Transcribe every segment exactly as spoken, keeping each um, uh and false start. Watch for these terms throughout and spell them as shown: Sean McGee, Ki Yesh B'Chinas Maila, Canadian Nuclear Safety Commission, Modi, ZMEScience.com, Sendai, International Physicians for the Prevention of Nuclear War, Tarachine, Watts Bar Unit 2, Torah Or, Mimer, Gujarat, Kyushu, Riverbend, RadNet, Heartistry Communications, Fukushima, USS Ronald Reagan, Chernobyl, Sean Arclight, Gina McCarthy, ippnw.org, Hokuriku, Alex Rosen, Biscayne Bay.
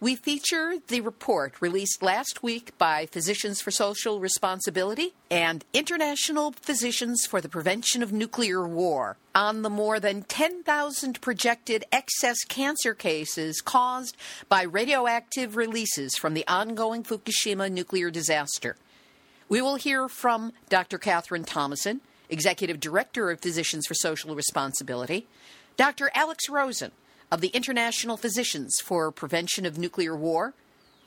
we feature the report released last week by Physicians for Social Responsibility and International Physicians for the Prevention of Nuclear War on the more than ten thousand projected excess cancer cases caused by radioactive releases from the ongoing Fukushima nuclear disaster. We will hear from Doctor Katherine Thomason, Executive Director of Physicians for Social Responsibility, Doctor Alex Rosen, of the International Physicians for Prevention of Nuclear War,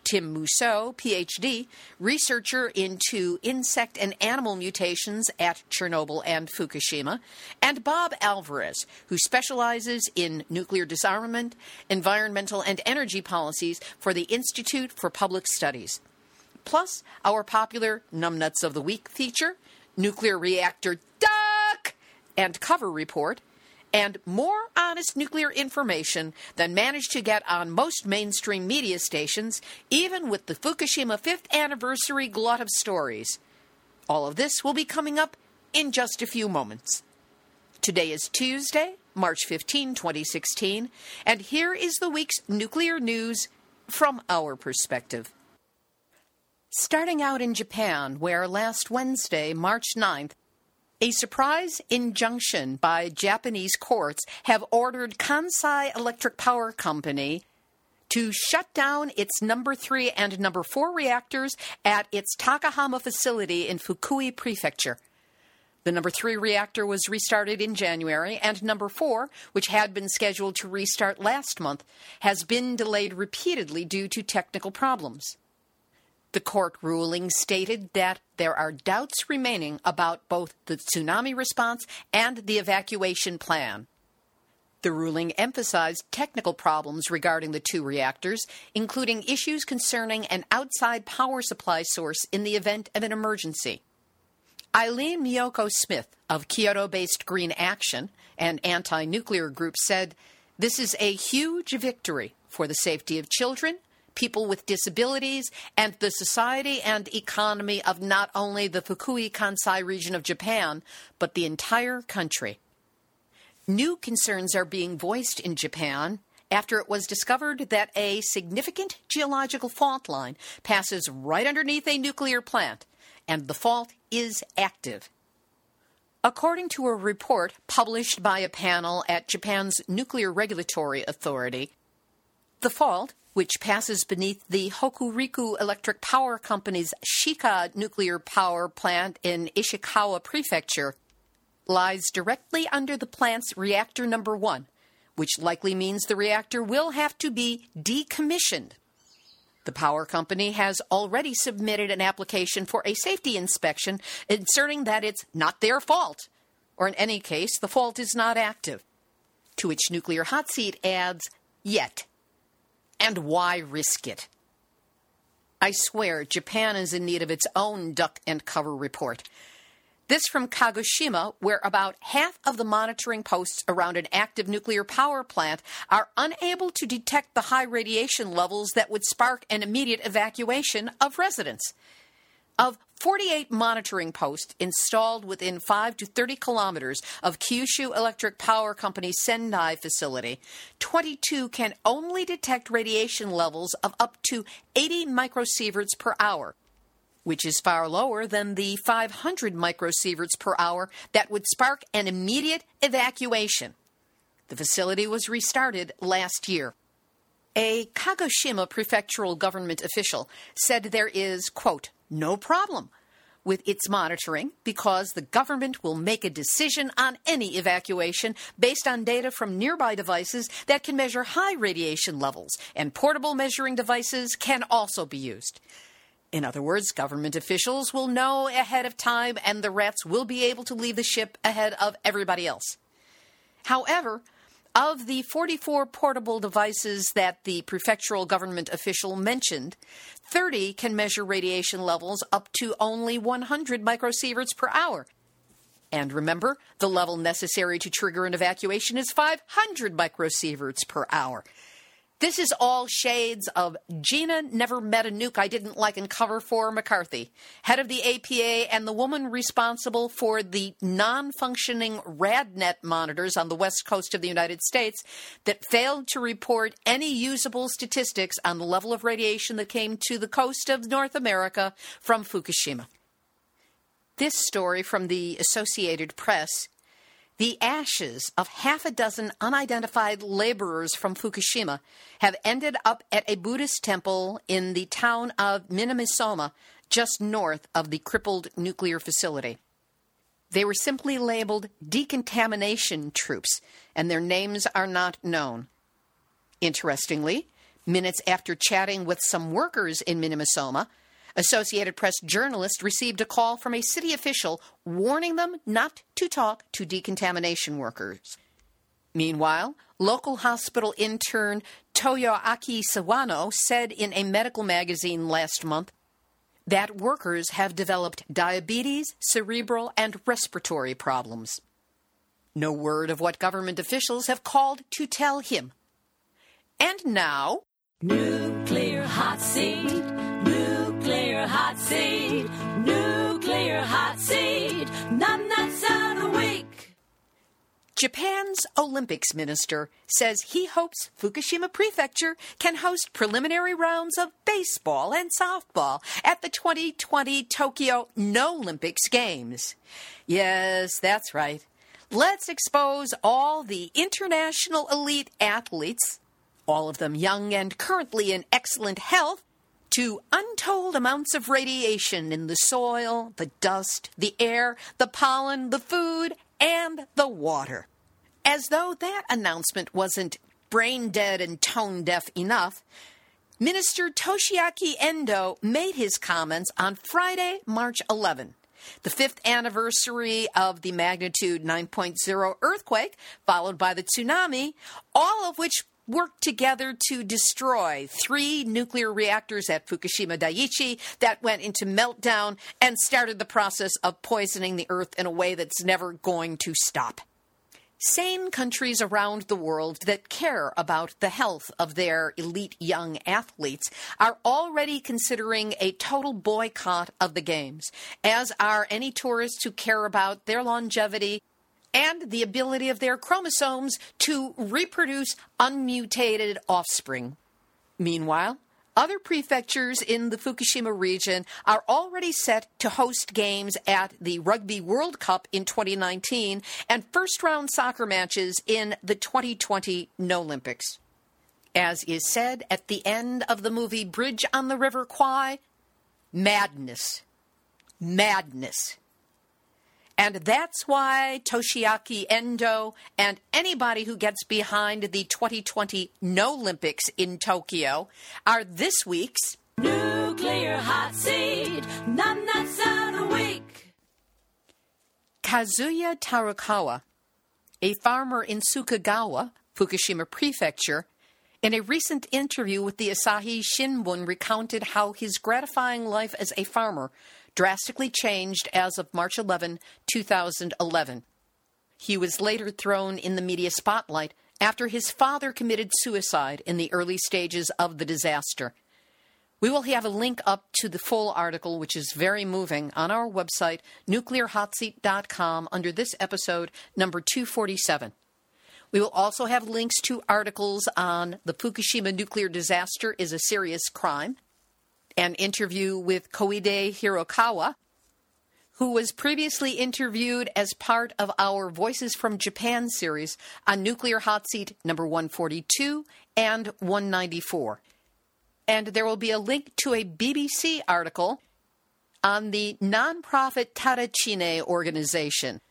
Tim Mousseau, P H D, researcher into insect and animal mutations at Chernobyl and Fukushima, and Bob Alvarez, who specializes in nuclear disarmament, environmental and energy policies for the Institute for Public Studies. Plus, our popular Numbnuts of the Week feature, Nuclear Reactor Duck, and cover report, and more honest nuclear information than managed to get on most mainstream media stations, even with the Fukushima fifth anniversary glut of stories. All of this will be coming up in just a few moments. Today is Tuesday, March fifteenth, twenty sixteen, and here is the week's nuclear news from our perspective. Starting out in Japan, where last Wednesday, March ninth, a surprise injunction by Japanese courts have ordered Kansai Electric Power Company to shut down its number three and number four reactors at its Takahama facility in Fukui Prefecture. The number three reactor was restarted in January, and number four, which had been scheduled to restart last month, has been delayed repeatedly due to technical problems. The court ruling stated that there are doubts remaining about both the tsunami response and the evacuation plan. The ruling emphasized technical problems regarding the two reactors, including issues concerning an outside power supply source in the event of an emergency. Eileen Miyoko Smith of Kyoto-based Green Action, an anti-nuclear group, said, "This is a huge victory for the safety of children, people with disabilities, and the society and economy of not only the Fukui Kansai region of Japan, but the entire country." New concerns are being voiced in Japan after it was discovered that a significant geological fault line passes right underneath a nuclear plant, and the fault is active. According to a report published by a panel at Japan's Nuclear Regulatory Authority, the fault, which passes beneath the Hokuriku Electric Power Company's Shika Nuclear Power Plant in Ishikawa Prefecture, lies directly under the plant's reactor number one, which likely means the reactor will have to be decommissioned. The power company has already submitted an application for a safety inspection, asserting that it's not their fault, or in any case, the fault is not active, to which Nuclear Hot Seat adds, "Yet." And why risk it? I swear, Japan is in need of its own duck and cover report. This from Kagoshima, where about half of the monitoring posts around an active nuclear power plant are unable to detect the high radiation levels that would spark an immediate evacuation of residents. Of forty-eight monitoring posts installed within five to thirty kilometers of Kyushu Electric Power Company's Sendai facility, twenty-two can only detect radiation levels of up to eighty microsieverts per hour, which is far lower than the five hundred microsieverts per hour that would spark an immediate evacuation. The facility was restarted last year. A Kagoshima prefectural government official said there is, quote, no problem with its monitoring because the government will make a decision on any evacuation based on data from nearby devices that can measure high radiation levels, and portable measuring devices can also be used. In other words, government officials will know ahead of time and the rats will be able to leave the ship ahead of everybody else. However, of the forty-four portable devices that the prefectural government official mentioned, thirty can measure radiation levels up to only one hundred microsieverts per hour. And remember, the level necessary to trigger an evacuation is five hundred microsieverts per hour. This is all shades of Gina never met a nuke I didn't like and cover for McCarthy, head of the A P A and the woman responsible for the non-functioning RadNet monitors on the west coast of the United States that failed to report any usable statistics on the level of radiation that came to the coast of North America from Fukushima. This story from the Associated Press: the ashes of half a dozen unidentified laborers from Fukushima have ended up at a Buddhist temple in the town of Minamisoma, just north of the crippled nuclear facility. They were simply labeled decontamination troops, and their names are not known. Interestingly, minutes after chatting with some workers in Minamisoma, Associated Press journalists received a call from a city official warning them not to talk to decontamination workers. Meanwhile, local hospital intern Toyo Aki Sawano said in a medical magazine last month that workers have developed diabetes, cerebral, and respiratory problems. No word of what government officials have called to tell him. And now... Nuclear hot seat. Nuclear hot seat, nuclear hot seat, none that's out of week. Japan's Olympics minister says he hopes Fukushima Prefecture can host preliminary rounds of baseball and softball at the twenty twenty Tokyo No Olympics Games. Yes, that's right. Let's expose all the international elite athletes, all of them young and currently in excellent health, to untold amounts of radiation in the soil, the dust, the air, the pollen, the food, and the water. As though that announcement wasn't brain dead and tone deaf enough, Minister Toshiaki Endo made his comments on Friday, March eleventh, the fifth anniversary of the magnitude nine point oh earthquake, followed by the tsunami, all of which worked together to destroy three nuclear reactors at Fukushima Daiichi that went into meltdown and started the process of poisoning the earth in a way that's never going to stop. Sane countries around the world that care about the health of their elite young athletes are already considering a total boycott of the games, as are any tourists who care about their longevity and the ability of their chromosomes to reproduce unmutated offspring. Meanwhile, other prefectures in the Fukushima region are already set to host games at the Rugby World Cup in twenty nineteen and first-round soccer matches in the twenty twenty No Olympics. As is said at the end of the movie Bridge on the River Kwai, madness, madness. And that's why Toshiaki Endo and anybody who gets behind the twenty twenty No Olympics in Tokyo are this week's Nuclear Hot Seat, none that's out of week. Kazuya Tarukawa, a farmer in Tsukagawa, Fukushima Prefecture, in a recent interview with the Asahi Shimbun, recounted how his gratifying life as a farmer drastically changed as of March eleventh, two thousand eleven. He was later thrown in the media spotlight after his father committed suicide in the early stages of the disaster. We will have a link up to the full article, which is very moving, on our website, nuclear hot seat dot com, under this episode, number two forty-seven. We will also have links to articles on The Fukushima Nuclear Disaster is a Serious Crime, an interview with Koide Hirokawa, who was previously interviewed as part of our Voices from Japan series on Nuclear Hot Seat number one forty-two and one ninety-four. And there will be a link to a B B C article on the nonprofit Tarachine organization,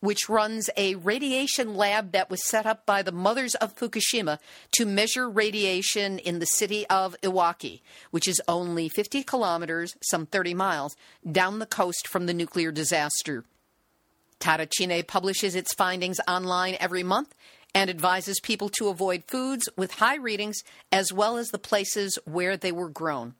which runs a radiation lab that was set up by the mothers of Fukushima to measure radiation in the city of Iwaki, which is only fifty kilometers, some thirty miles, down the coast from the nuclear disaster. Tarachine publishes its findings online every month and advises people to avoid foods with high readings as well as the places where they were grown.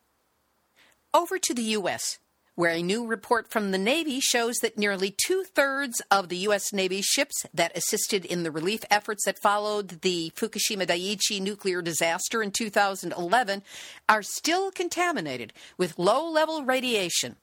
Over to the U S, where a new report from the Navy shows that nearly two-thirds of the U S. Navy ships that assisted in the relief efforts that followed the Fukushima Daiichi nuclear disaster in two thousand eleven are still contaminated with low-level radiation.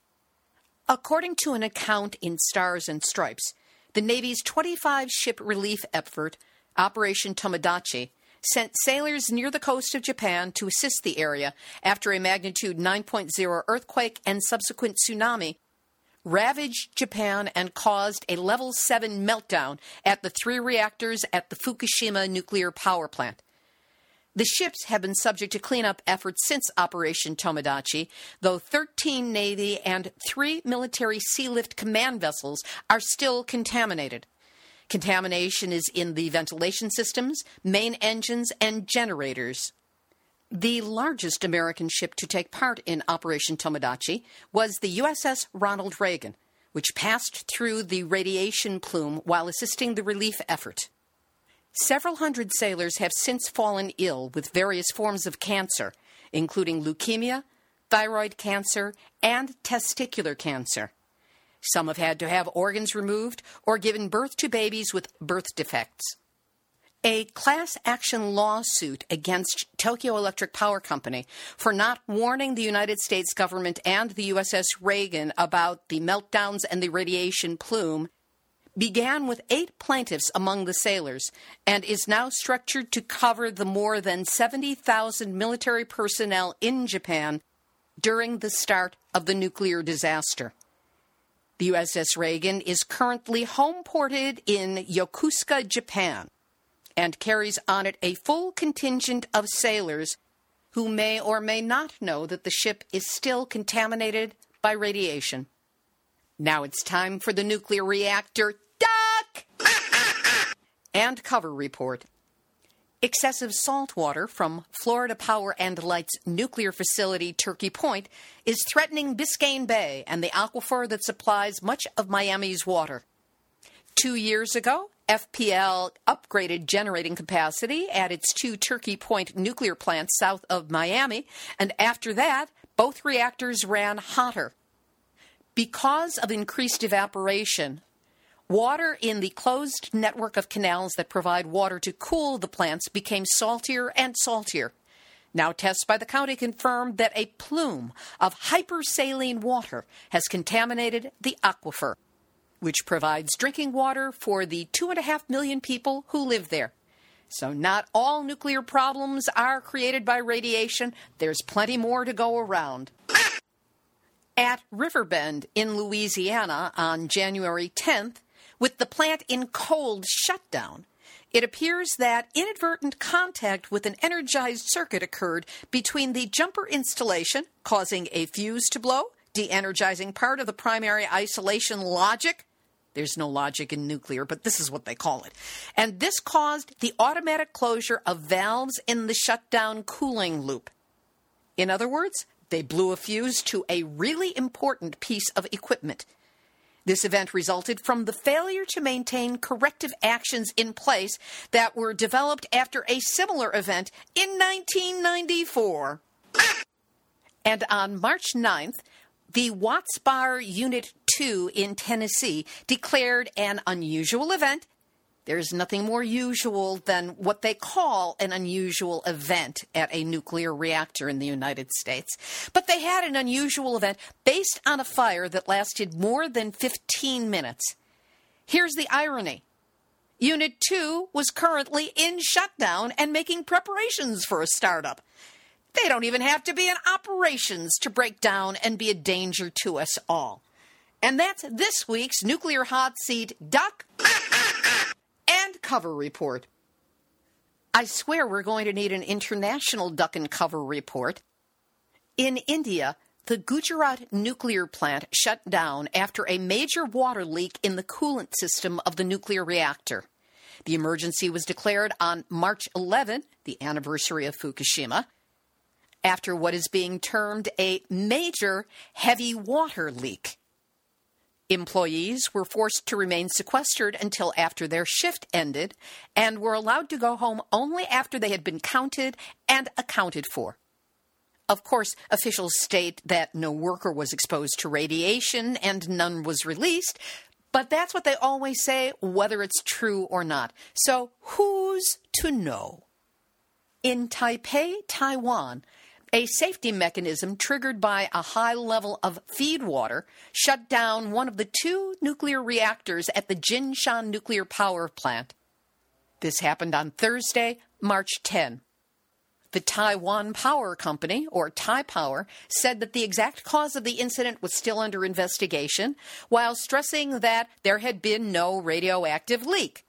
According to an account in Stars and Stripes, the Navy's twenty-five ship relief effort, Operation Tomodachi, sent sailors near the coast of Japan to assist the area after a magnitude nine point oh earthquake and subsequent tsunami ravaged Japan and caused a level seven meltdown at the three reactors at the Fukushima nuclear power plant. The ships have been subject to cleanup efforts since Operation Tomodachi, though thirteen Navy and three military sea lift command vessels are still contaminated. Contamination is in the ventilation systems, main engines, and generators. The largest American ship to take part in Operation Tomodachi was the U S S Ronald Reagan, which passed through the radiation plume while assisting the relief effort. Several hundred sailors have since fallen ill with various forms of cancer, including leukemia, thyroid cancer, and testicular cancer. Some have had to have organs removed or given birth to babies with birth defects. A class action lawsuit against Tokyo Electric Power Company for not warning the United States government and the U S S Reagan about the meltdowns and the radiation plume began with eight plaintiffs among the sailors and is now structured to cover the more than seventy thousand military personnel in Japan during the start of the nuclear disaster. The U S S Reagan is currently homeported in Yokosuka, Japan, and carries on it a full contingent of sailors who may or may not know that the ship is still contaminated by radiation. Now it's time for the nuclear reactor duck and cover report. Excessive salt water from Florida Power and Light's nuclear facility Turkey Point is threatening Biscayne Bay and the aquifer that supplies much of Miami's water. Two years ago, F P L upgraded generating capacity at its two Turkey Point nuclear plants south of Miami, and after that, both reactors ran hotter. Because of increased evaporation, water in the closed network of canals that provide water to cool the plants became saltier and saltier. Now tests by the county confirmed that a plume of hypersaline water has contaminated the aquifer, which provides drinking water for the two and a half million people who live there. So not all nuclear problems are created by radiation. There's plenty more to go around. At Riverbend in Louisiana on January tenth, with the plant in cold shutdown, it appears that inadvertent contact with an energized circuit occurred between the jumper installation, causing a fuse to blow, de-energizing part of the primary isolation logic. There's no logic in nuclear, but this is what they call it. And this caused the automatic closure of valves in the shutdown cooling loop. In other words, they blew a fuse to a really important piece of equipment. This event resulted from the failure to maintain corrective actions in place that were developed after a similar event in nineteen ninety-four. And on March ninth, the Watts Bar Unit two in Tennessee declared an unusual event. There is nothing more usual than what they call an unusual event at a nuclear reactor in the United States. But they had an unusual event based on a fire that lasted more than fifteen minutes. Here's the irony. Unit two was currently in shutdown and making preparations for a startup. They don't even have to be in operations to break down and be a danger to us all. And that's this week's Nuclear Hot Seat Duck and Cover Report. I swear we're going to need an international duck and cover report. In India, the Gujarat nuclear plant shut down after a major water leak in the coolant system of the nuclear reactor. The emergency was declared on March eleventh, the anniversary of Fukushima, after what is being termed a major heavy water leak. Employees were forced to remain sequestered until after their shift ended and were allowed to go home only after they had been counted and accounted for. Of course, officials state that no worker was exposed to radiation and none was released, but that's what they always say, whether it's true or not. So who's to know? In Taipei, Taiwan, a safety mechanism triggered by a high level of feed water shut down one of the two nuclear reactors at the Jinshan Nuclear Power Plant. This happened on Thursday, March tenth. The Taiwan Power Company, or Tai Power, said that the exact cause of the incident was still under investigation, while stressing that there had been no radioactive leak.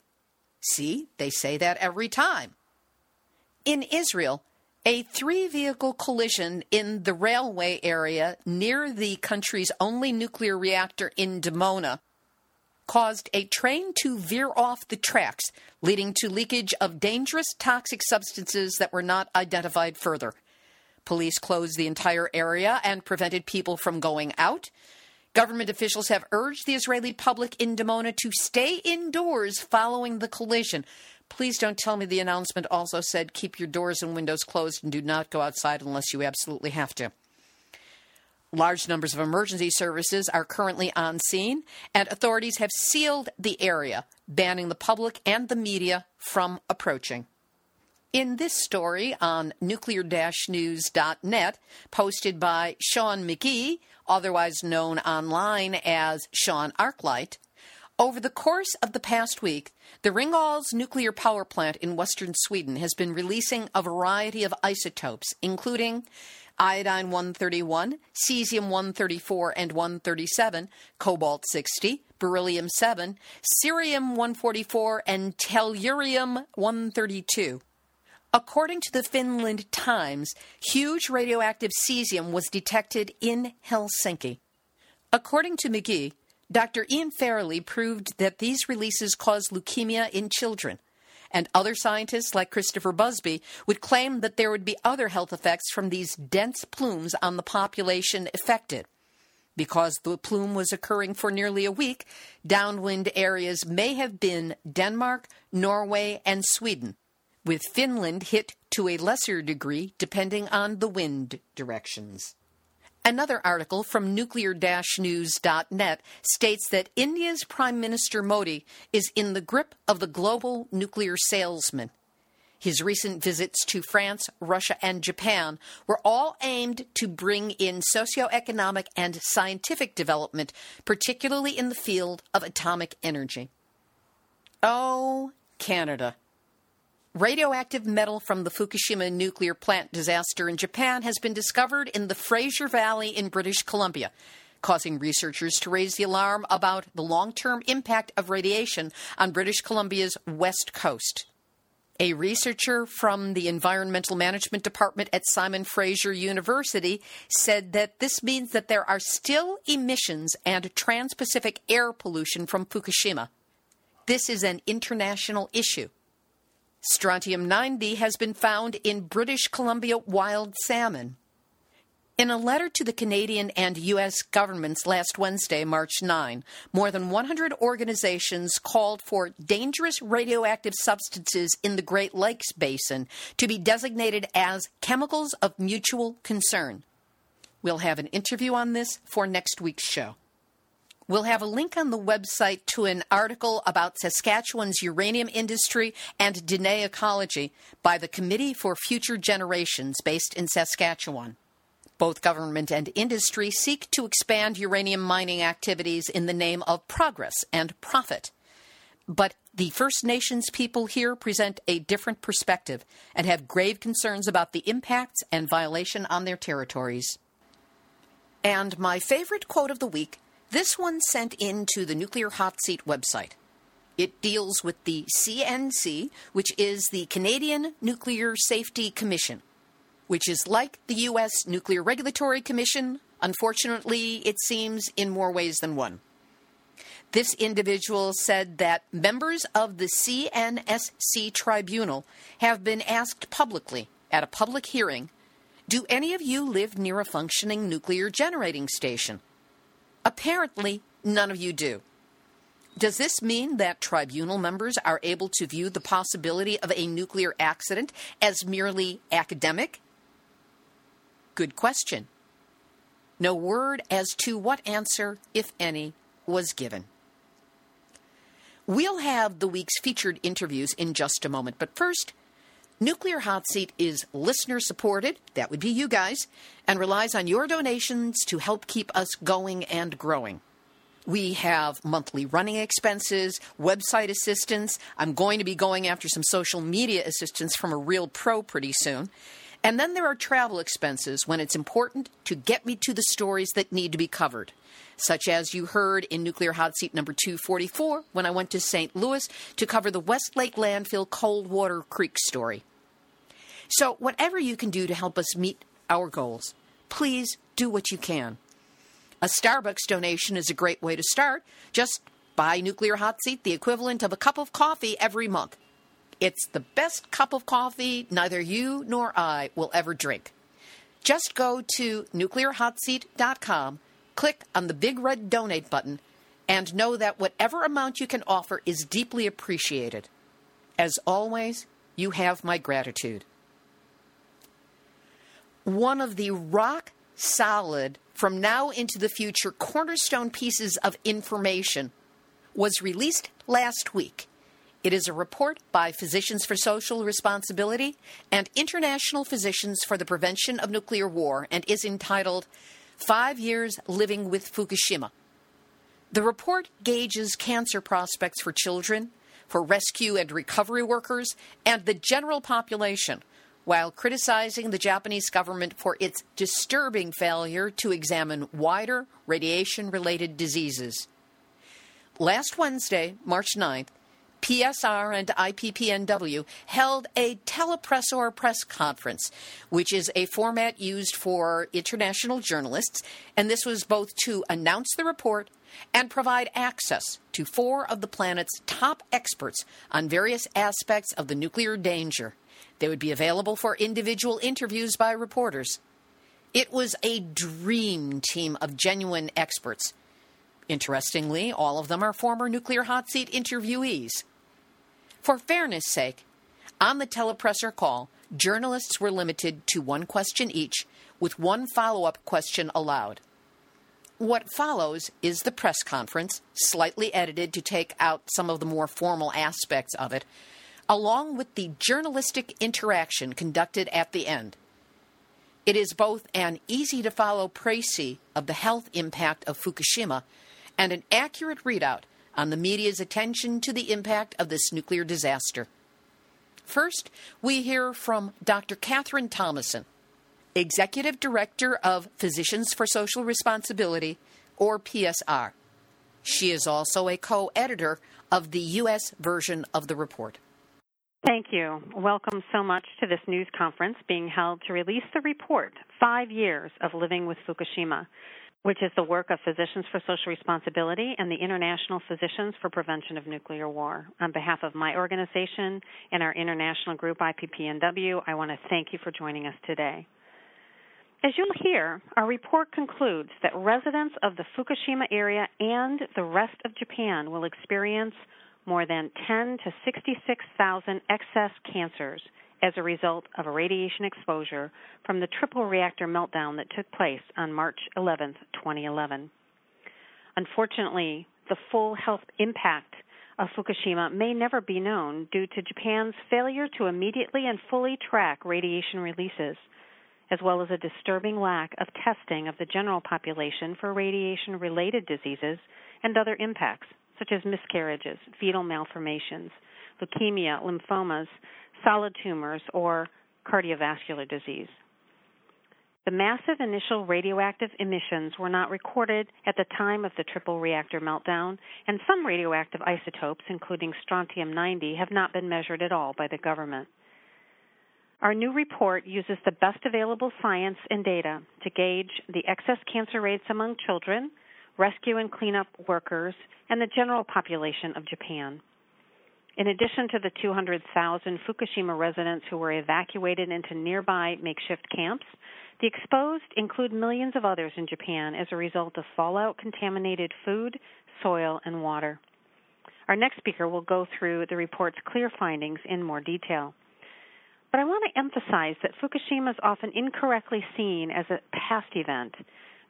See, they say that every time. In Israel, a three-vehicle collision in the railway area near the country's only nuclear reactor in Dimona caused a train to veer off the tracks, leading to leakage of dangerous toxic substances that were not identified further. Police closed the entire area and prevented people from going out. Government officials have urged the Israeli public in Dimona to stay indoors following the collision. Please don't tell me the announcement also said keep your doors and windows closed and do not go outside unless you absolutely have to. Large numbers of emergency services are currently on scene, and authorities have sealed the area, banning the public and the media from approaching. In this story on nuclear dash news dot net, posted by Sean McGee, otherwise known online as Sean Arclight, over the course of the past week, the Ringhals nuclear power plant in western Sweden has been releasing a variety of isotopes, including iodine one thirty-one, cesium one thirty-four and one thirty-seven, cobalt sixty, beryllium seven, cerium one forty-four, and tellurium one thirty-two. According to the Finland Times, huge radioactive cesium was detected in Helsinki. According to McGee, Doctor Ian Fairley proved that these releases cause leukemia in children, and other scientists like Christopher Busby would claim that there would be other health effects from these dense plumes on the population affected. Because the plume was occurring for nearly a week, downwind areas may have been Denmark, Norway, and Sweden, with Finland hit to a lesser degree depending on the wind directions. Another article from nuclear dash news dot net states that India's Prime Minister Modi is in the grip of the global nuclear salesman. His recent visits to France, Russia, and Japan were all aimed to bring in socioeconomic and scientific development, particularly in the field of atomic energy. Oh, Canada. Radioactive metal from the Fukushima nuclear plant disaster in Japan has been discovered in the Fraser Valley in British Columbia, causing researchers to raise the alarm about the long-term impact of radiation on British Columbia's west coast. A researcher from the Environmental Management Department at Simon Fraser University said that this means that there are still emissions and trans-Pacific air pollution from Fukushima. This is an international issue. Strontium ninety has been found in British Columbia wild salmon. In a letter to the Canadian and U S governments last Wednesday, March ninth, more than one hundred organizations called for dangerous radioactive substances in the Great Lakes Basin to be designated as chemicals of mutual concern. We'll have an interview on this for next week's show. We'll have a link on the website to an article about Saskatchewan's uranium industry and Dene ecology by the Committee for Future Generations based in Saskatchewan. Both government and industry seek to expand uranium mining activities in the name of progress and profit. But the First Nations people here present a different perspective and have grave concerns about the impacts and violation on their territories. And my favorite quote of the week This one sent in to the Nuclear Hot Seat website. It deals with the C N C, which is the Canadian Nuclear Safety Commission, which is like the U S Nuclear Regulatory Commission. Unfortunately, it seems in more ways than one. This individual said that members of the C N S C tribunal have been asked publicly at a public hearing, do any of you live near a functioning nuclear generating station? Apparently, none of you do. Does this mean that tribunal members are able to view the possibility of a nuclear accident as merely academic? Good question. No word as to what answer, if any, was given. We'll have the week's featured interviews in just a moment, but first, Nuclear Hot Seat is listener-supported, that would be you guys, and relies on your donations to help keep us going and growing. We have monthly running expenses, website assistance. I'm going to be going after some social media assistance from a real pro pretty soon. And then there are travel expenses when it's important to get me to the stories that need to be covered, such as you heard in Nuclear Hot Seat number two forty-four when I went to Saint Louis to cover the Westlake Landfill Coldwater Creek story. So whatever you can do to help us meet our goals, please do what you can. A Starbucks donation is a great way to start. Just buy Nuclear Hot Seat, the equivalent of a cup of coffee every month. It's the best cup of coffee neither you nor I will ever drink. Just go to nuclear hot seat dot com. Click on the big red donate button and know that whatever amount you can offer is deeply appreciated. As always, you have my gratitude. One of the rock solid, from now into the future, cornerstone pieces of information was released last week. It is a report by Physicians for Social Responsibility and International Physicians for the Prevention of Nuclear War and is entitled Five Years Living with Fukushima. The report gauges cancer prospects for children, for rescue and recovery workers, and the general population, while criticizing the Japanese government for its disturbing failure to examine wider radiation-related diseases. Last Wednesday, March ninth, P S R and I P P N W held a telepress or press conference, which is a format used for international journalists, and this was both to announce the report and provide access to four of the planet's top experts on various aspects of the nuclear danger. They would be available for individual interviews by reporters. It was a dream team of genuine experts. Interestingly, all of them are former Nuclear Hot Seat interviewees. For fairness' sake, on the telepresser call, journalists were limited to one question each, with one follow-up question allowed. What follows is the press conference, slightly edited to take out some of the more formal aspects of it, along with the journalistic interaction conducted at the end. It is both an easy-to-follow précis of the health impact of Fukushima and an accurate readout on the media's attention to the impact of this nuclear disaster. First, we hear from Doctor Katherine Thomason, Executive Director of Physicians for Social Responsibility, or P S R. She is also a co-editor of the U S version of the report. Thank you. Welcome so much to this news conference being held to release the report, Five Years of Living with Fukushima, which is the work of Physicians for Social Responsibility and the International Physicians for Prevention of Nuclear War. On behalf of my organization and our international group, I P P N W, I want to thank you for joining us today. As you'll hear, our report concludes that residents of the Fukushima area and the rest of Japan will experience more than ten to sixty-six thousand excess cancers as a result of a radiation exposure from the triple reactor meltdown that took place on March eleventh, twenty eleven. Unfortunately, the full health impact of Fukushima may never be known due to Japan's failure to immediately and fully track radiation releases, as well as a disturbing lack of testing of the general population for radiation-related diseases and other impacts, such as miscarriages, fetal malformations, leukemia, lymphomas, solid tumors, or cardiovascular disease. The massive initial radioactive emissions were not recorded at the time of the triple reactor meltdown, and some radioactive isotopes, including strontium ninety, have not been measured at all by the government. Our new report uses the best available science and data to gauge the excess cancer rates among children, rescue and cleanup workers, and the general population of Japan. In addition to the two hundred thousand Fukushima residents who were evacuated into nearby makeshift camps, the exposed include millions of others in Japan as a result of fallout-contaminated food, soil, and water. Our next speaker will go through the report's clear findings in more detail. But I want to emphasize that Fukushima is often incorrectly seen as a past event.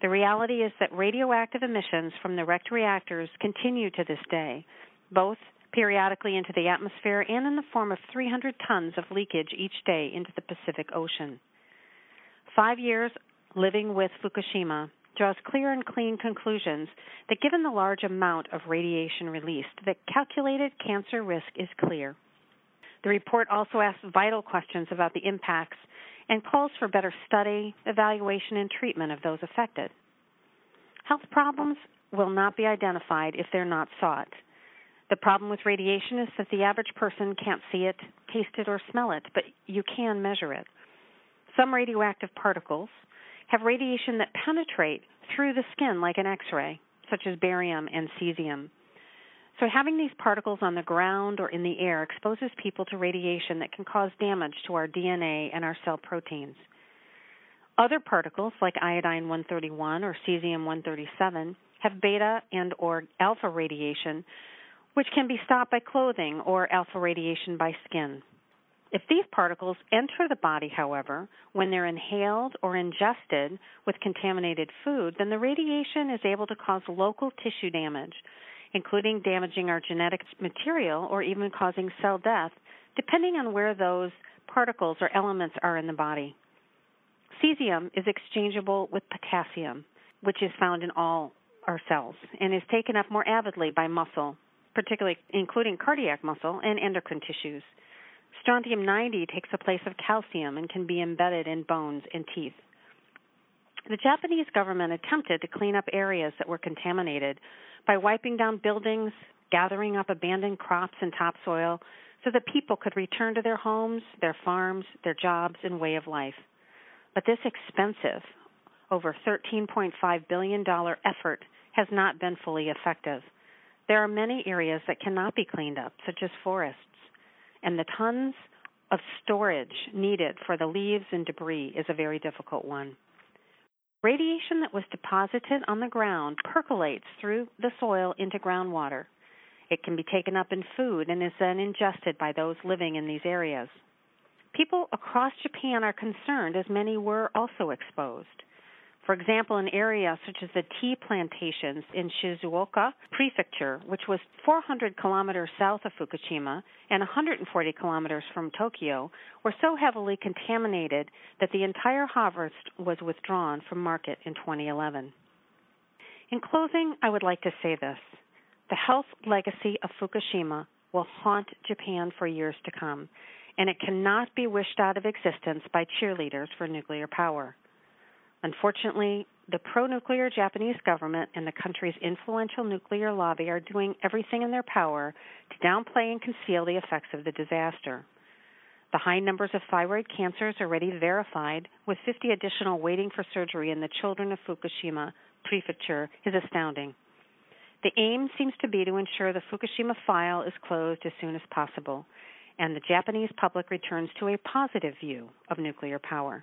The reality is that radioactive emissions from the wrecked reactors continue to this day, both periodically into the atmosphere and in the form of three hundred tons of leakage each day into the Pacific Ocean. Five years living with Fukushima draws clear and clean conclusions that, given the large amount of radiation released, the calculated cancer risk is clear. The report also asks vital questions about the impacts and calls for better study, evaluation, and treatment of those affected. Health problems will not be identified if they're not sought. The problem with radiation is that the average person can't see it, taste it, or smell it, but you can measure it. Some radioactive particles have radiation that penetrate through the skin like an X-ray, such as barium and cesium. So having these particles on the ground or in the air exposes people to radiation that can cause damage to our D N A and our cell proteins. Other particles, like iodine one thirty-one or cesium one thirty-seven, have beta and or alpha radiation, which can be stopped by clothing or alpha radiation by skin. If these particles enter the body, however, when they're inhaled or ingested with contaminated food, then the radiation is able to cause local tissue damage, including damaging our genetic material or even causing cell death, depending on where those particles or elements are in the body. Cesium is exchangeable with potassium, which is found in all our cells and is taken up more avidly by muscle, particularly including cardiac muscle and endocrine tissues. Strontium ninety takes the place of calcium and can be embedded in bones and teeth. The Japanese government attempted to clean up areas that were contaminated by wiping down buildings, gathering up abandoned crops and topsoil so that people could return to their homes, their farms, their jobs, and way of life. But this expensive, over thirteen point five billion dollars effort has not been fully effective. There are many areas that cannot be cleaned up, such as forests, and the tons of storage needed for the leaves and debris is a very difficult one. Radiation that was deposited on the ground percolates through the soil into groundwater. It can be taken up in food and is then ingested by those living in these areas. People across Japan are concerned, as many were also exposed. For example, an area such as the tea plantations in Shizuoka Prefecture, which was four hundred kilometers south of Fukushima and one hundred forty kilometers from Tokyo, were so heavily contaminated that the entire harvest was withdrawn from market in twenty eleven. In closing, I would like to say this. The health legacy of Fukushima will haunt Japan for years to come, and it cannot be wished out of existence by cheerleaders for nuclear power. Unfortunately, the pro-nuclear Japanese government and the country's influential nuclear lobby are doing everything in their power to downplay and conceal the effects of the disaster. The high numbers of thyroid cancers already verified, with fifty additional waiting for surgery in the children of Fukushima Prefecture, is astounding. The aim seems to be to ensure the Fukushima file is closed as soon as possible, and the Japanese public returns to a positive view of nuclear power.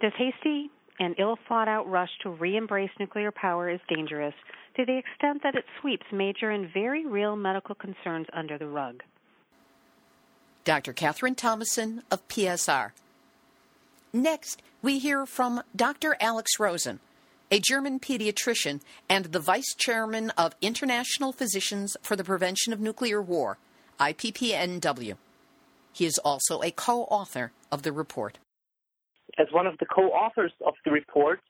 This hasty An ill-thought-out rush to re-embrace nuclear power is dangerous to the extent that it sweeps major and very real medical concerns under the rug. Doctor Katherine Thomason of P S R. Next, we hear from Doctor Alex Rosen, a German pediatrician and the vice chairman of International Physicians for the Prevention of Nuclear War, I P P N W. He is also a co-author of the report. As one of the co-authors of the report,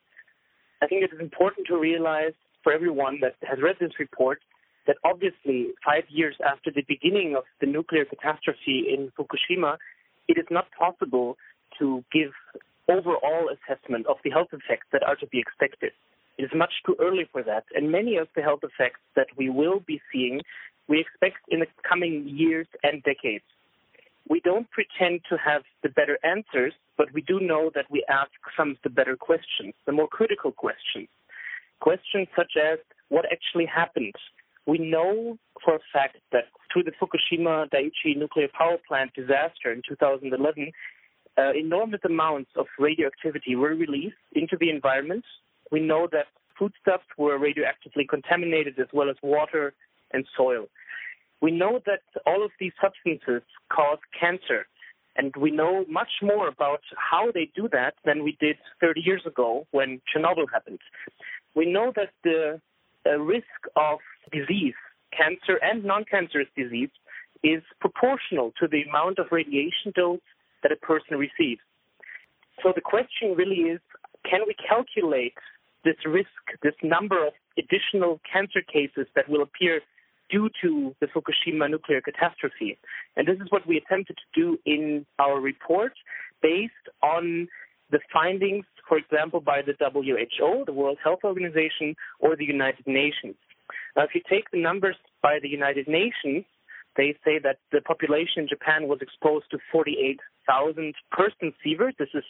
I think it is important to realize for everyone that has read this report that obviously five years after the beginning of the nuclear catastrophe in Fukushima, it is not possible to give overall assessment of the health effects that are to be expected. It is much too early for that, and many of the health effects that we will be seeing, we expect in the coming years and decades. We don't pretend to have the better answers, but we do know that we ask some of the better questions, the more critical questions. Questions such as, what actually happened? We know for a fact that through the Fukushima Daiichi nuclear power plant disaster in two thousand eleven, uh, enormous amounts of radioactivity were released into the environment. We know that foodstuffs were radioactively contaminated, as well as water and soil. We know that all of these substances cause cancer, and we know much more about how they do that than we did thirty years ago when Chernobyl happened. We know that the uh, risk of disease, cancer and non-cancerous disease, is proportional to the amount of radiation dose that a person receives. So the question really is, can we calculate this risk, this number of additional cancer cases that will appear due to the Fukushima nuclear catastrophe? And this is what we attempted to do in our report, based on the findings, for example, by the W H O, the World Health Organization, or the United Nations. Now, if you take the numbers by the United Nations, they say that the population in Japan was exposed to forty-eight thousand per-sieverts. This is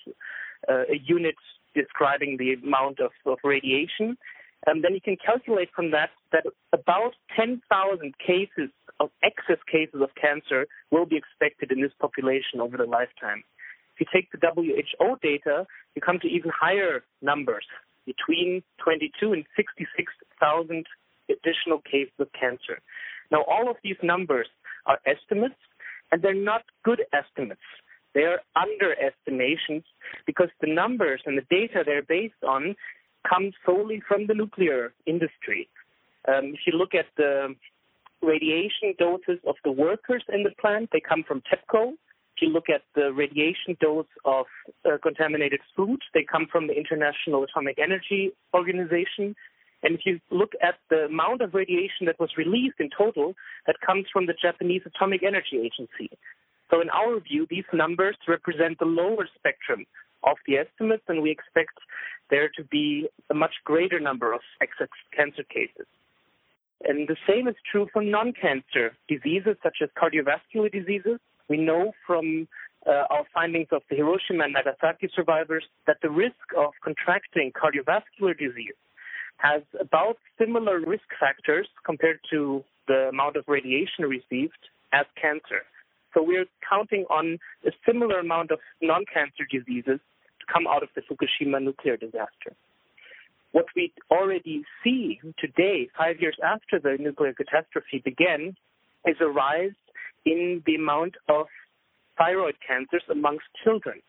uh, a unit describing the amount of, of radiation. And then you can calculate from that that about ten thousand cases of excess cases of cancer will be expected in this population over the lifetime. If you take the W H O data, you come to even higher numbers, between twenty-two and sixty-six thousand additional cases of cancer. Now, all of these numbers are estimates, and they're not good estimates. They are underestimations, because the numbers and the data they're based on come solely from the nuclear industry. Um, if you look at the radiation doses of the workers in the plant, they come from TEPCO. If you look at the radiation dose of uh, contaminated food, they come from the International Atomic Energy Organization. And if you look at the amount of radiation that was released in total, that comes from the Japanese Atomic Energy Agency. So in our view, these numbers represent the lower spectrum of the estimates, and we expect there to be a much greater number of excess cancer cases. And the same is true for non-cancer diseases, such as cardiovascular diseases. We know from uh, our findings of the Hiroshima and Nagasaki survivors that the risk of contracting cardiovascular disease has about similar risk factors compared to the amount of radiation received as cancer. So we're counting on a similar amount of non-cancer diseases to come out of the Fukushima nuclear disaster. What we already see today, five years after the nuclear catastrophe began, is a rise in the amount of thyroid cancers amongst children.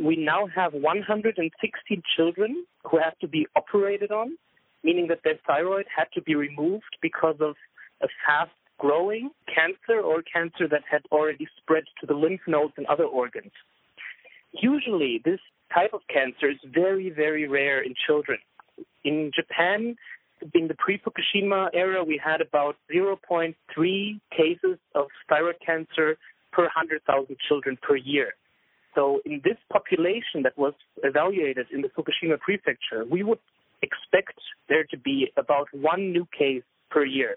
We now have one hundred sixty children who have to be operated on, meaning that their thyroid had to be removed because of a fast growing cancer or cancer that had already spread to the lymph nodes and other organs. Usually, this type of cancer is very, very rare in children. In Japan, in the pre-Fukushima era, we had about zero point three cases of thyroid cancer per one hundred thousand children per year. So in this population that was evaluated in the Fukushima prefecture, we would expect there to be about one new case per year.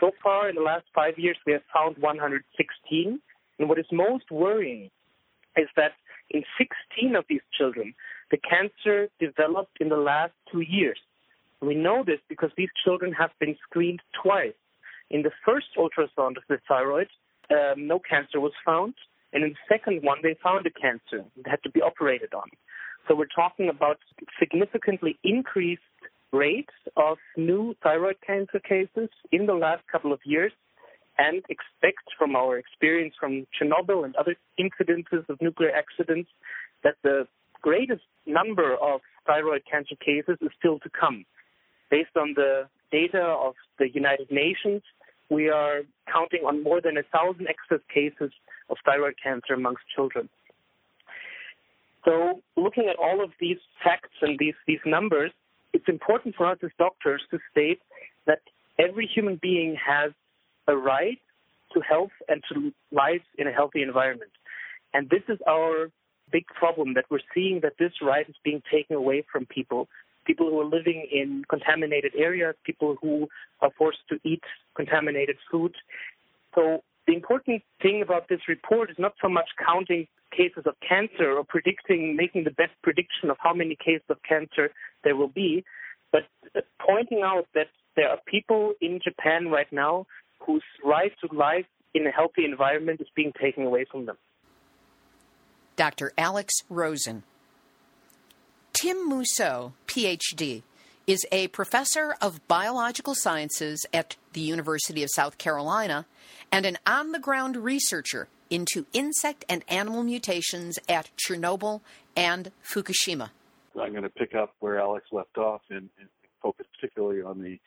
So far, in the last five years, we have found one hundred sixteen. And what is most worrying is that in sixteen of these children, the cancer developed in the last two years. We know this because these children have been screened twice. In the first ultrasound of the thyroid, um, no cancer was found. And in the second one, they found a cancer that had to be operated on. So we're talking about significantly increased rates of new thyroid cancer cases in the last couple of years, and expect from our experience from Chernobyl and other incidences of nuclear accidents that the greatest number of thyroid cancer cases is still to come. Based on the data of the United Nations, we are counting on more than a thousand excess cases of thyroid cancer amongst children. So looking at all of these facts and these, these numbers, it's important for us as doctors to state that every human being has a right to health and to life in a healthy environment. And this is our big problem that we're seeing that this right is being taken away from people, people who are living in contaminated areas, people who are forced to eat contaminated food. So the important thing about this report is not so much counting cases of cancer or predicting, making the best prediction of how many cases of cancer there will be, but pointing out that there are people in Japan right now whose right to life in a healthy environment is being taken away from them. Doctor Alex Rosen. Tim Mousseau, P H D, is a professor of biological sciences at the University of South Carolina and an on-the-ground researcher into insect and animal mutations at Chernobyl and Fukushima. I'm going to pick up where Alex left off and, and focus particularly on the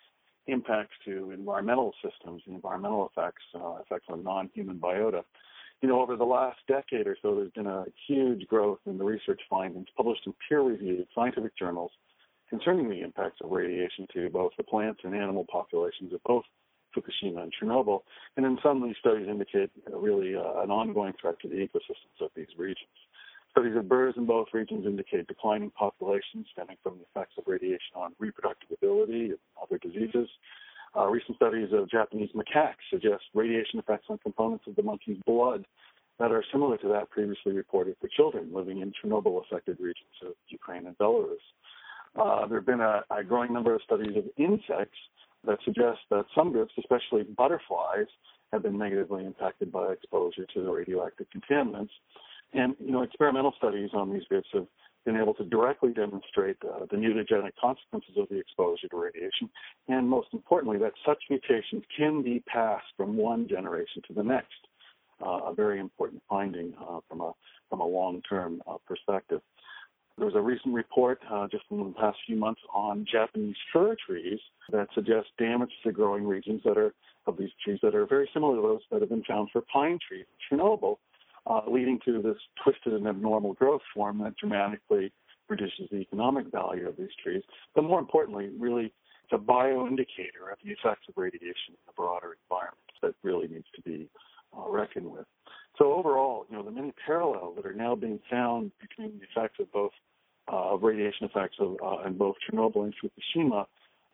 impacts to environmental systems and environmental effects, uh, effects on non-human biota. You know, over the last decade or so, there's been a huge growth in the research findings published in peer-reviewed scientific journals concerning the impacts of radiation to both the plants and animal populations of both Fukushima and Chernobyl. And then some of these studies indicate uh, really uh, an ongoing threat to the ecosystems of these regions. Studies of birds in both regions indicate declining populations stemming from the effects of radiation on reproductive ability and other diseases. Uh, recent studies of Japanese macaques suggest radiation effects on components of the monkey's blood that are similar to that previously reported for children living in Chernobyl-affected regions of Ukraine and Belarus. Uh, there have been a, a growing number of studies of insects that suggest that some groups, especially butterflies, have been negatively impacted by exposure to the radioactive contaminants. And, you know, experimental studies on these groups have been able to directly demonstrate uh, the mutagenic consequences of the exposure to radiation, and most importantly, that such mutations can be passed from one generation to the next, uh, a very important finding uh, from a from a long-term uh, perspective. There was a recent report uh, just in the past few months on Japanese fir trees that suggests damage to growing regions that are of these trees that are very similar to those that have been found for pine trees in Chernobyl, uh, leading to this twisted and abnormal growth form that dramatically reduces the economic value of these trees. But more importantly, really, it's a bioindicator of the effects of radiation in the broader environment that really needs to be uh, reckoned with. So overall, you know, the many parallels that are now being found between the effects of both uh, of radiation effects of uh, in both Chernobyl and Fukushima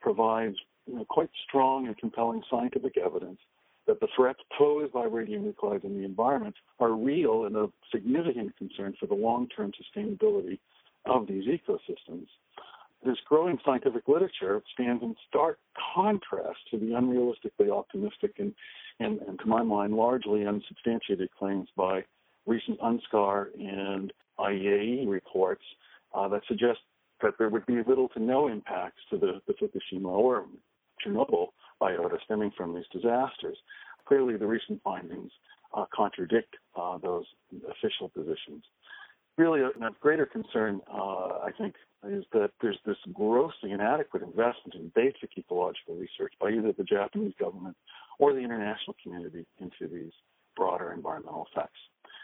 provides, you know, quite strong and compelling scientific evidence that the threats posed by radionuclides in the environment are real and of significant concern for the long-term sustainability of these ecosystems. This growing scientific literature stands in stark contrast to the unrealistically optimistic and, and, and to my mind, largely unsubstantiated claims by recent UNSCAR and I E A E reports uh, that suggest that there would be little to no impacts to the, the Fukushima or Chernobyl biota stemming from these disasters. Clearly, the recent findings uh, contradict uh, those official positions. Really, a, a greater concern, uh, I think, is that there's this grossly inadequate investment in basic ecological research by either the Japanese government or the international community into these broader environmental effects.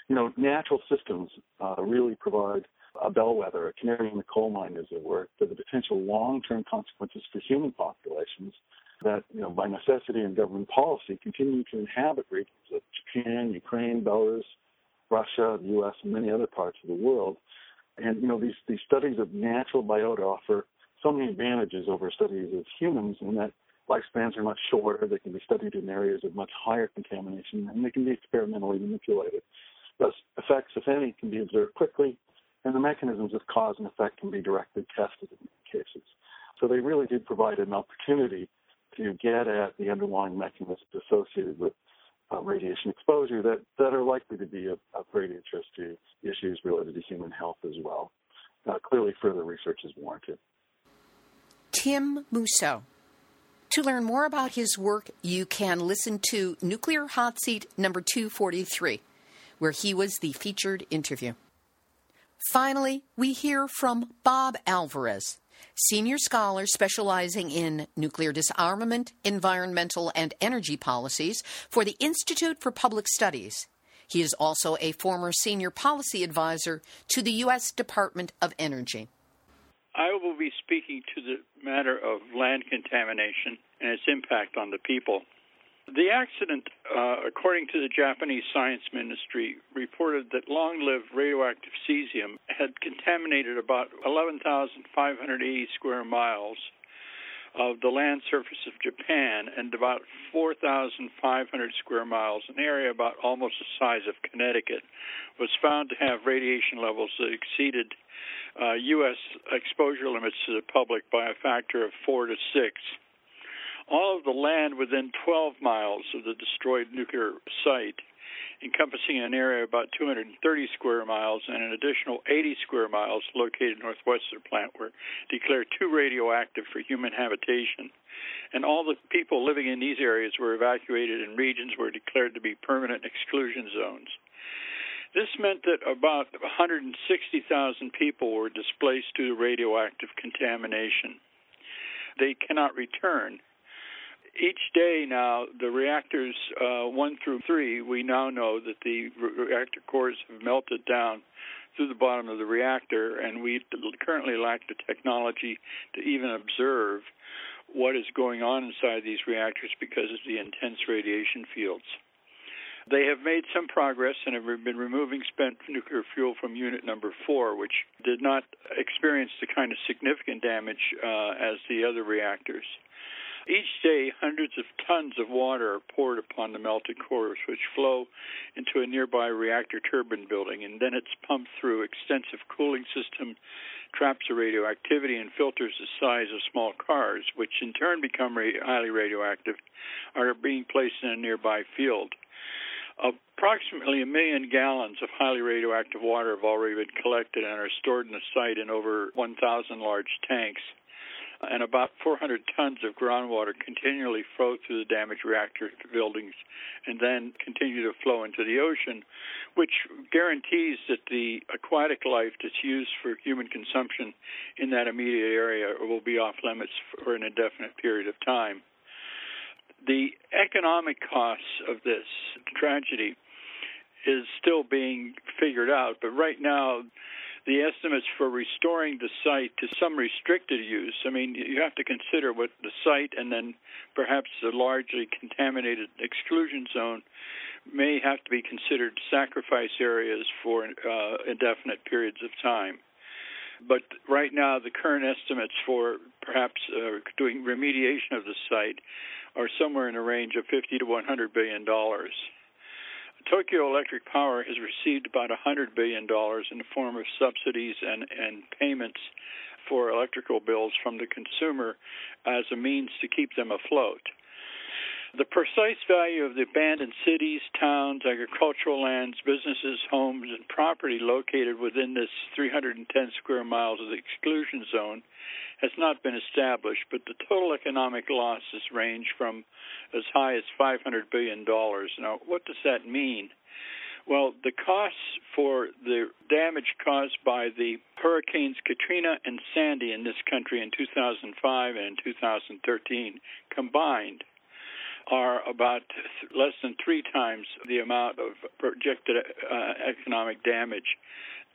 You know, natural systems uh, really provide a bellwether, a canary in the coal mine, as it were, for the potential long-term consequences for human populations that, you know, by necessity and government policy, continue to inhabit regions of Japan, Ukraine, Belarus, Russia, the U S, and many other parts of the world. And, you know, these, these studies of natural biota offer so many advantages over studies of humans in that lifespans are much shorter, they can be studied in areas of much higher contamination, and they can be experimentally manipulated. Thus, effects, if any, can be observed quickly, and the mechanisms of cause and effect can be directly tested in many cases. So they really do provide an opportunity to get at the underlying mechanisms associated with Uh, radiation exposure that, that are likely to be of, of great interest to issues related to human health as well. Uh, clearly, further research is warranted. Tim Mousseau. To learn more about his work, you can listen to Nuclear Hot Seat number two forty-three, where he was the featured interview. Finally, we hear from Bob Alvarez, senior scholar specializing in nuclear disarmament, environmental, and energy policies for the Institute for Public Studies. He is also a former senior policy advisor to the U S Department of Energy. I will be speaking to the matter of land contamination and its impact on the people. The accident, uh, according to the Japanese Science Ministry, reported that long-lived radioactive cesium had contaminated about eleven thousand five hundred eighty square miles of the land surface of Japan and about four thousand five hundred square miles, an area about almost the size of Connecticut, was found to have radiation levels that exceeded uh, U S exposure limits to the public by a factor of four to six. All of the land within twelve miles of the destroyed nuclear site, encompassing an area of about two hundred thirty square miles and an additional eighty square miles located northwest of the plant, were declared too radioactive for human habitation. And all the people living in these areas were evacuated, and regions were declared to be permanent exclusion zones. This meant that about one hundred sixty thousand people were displaced due to radioactive contamination. They cannot return. Each day now, the reactors uh, one through three, we now know that the reactor cores have melted down through the bottom of the reactor, and we currently lack the technology to even observe what is going on inside these reactors because of the intense radiation fields. They have made some progress and have been removing spent nuclear fuel from unit number four, which did not experience the kind of significant damage uh, as the other reactors. Each day, hundreds of tons of water are poured upon the melted cores, which flow into a nearby reactor turbine building, and then it's pumped through extensive cooling system, traps the radioactivity, and filters the size of small cars, which in turn become highly radioactive, are being placed in a nearby field. Approximately a million gallons of highly radioactive water have already been collected and are stored in the site in over one thousand large tanks, and about four hundred tons of groundwater continually flow through the damaged reactor buildings and then continue to flow into the ocean, which guarantees that the aquatic life that's used for human consumption in that immediate area will be off limits for an indefinite period of time. The economic costs of this tragedy is still being figured out, but right now, the estimates for restoring the site to some restricted use, I mean, you have to consider what the site and then perhaps the largely contaminated exclusion zone may have to be considered sacrifice areas for uh, indefinite periods of time. But right now, the current estimates for perhaps uh, doing remediation of the site are somewhere in a range of fifty to one hundred billion dollars. Tokyo Electric Power has received about one hundred billion dollars in the form of subsidies and, and payments for electrical bills from the consumer as a means to keep them afloat. The precise value of the abandoned cities, towns, agricultural lands, businesses, homes, and property located within this three hundred ten square miles of the exclusion zone has not been established, but the total economic losses range from as high as five hundred billion dollars. Now, what does that mean? Well, the costs for the damage caused by the hurricanes Katrina and Sandy in this country in two thousand five and in two thousand thirteen combined are about less than three times the amount of projected uh, economic damage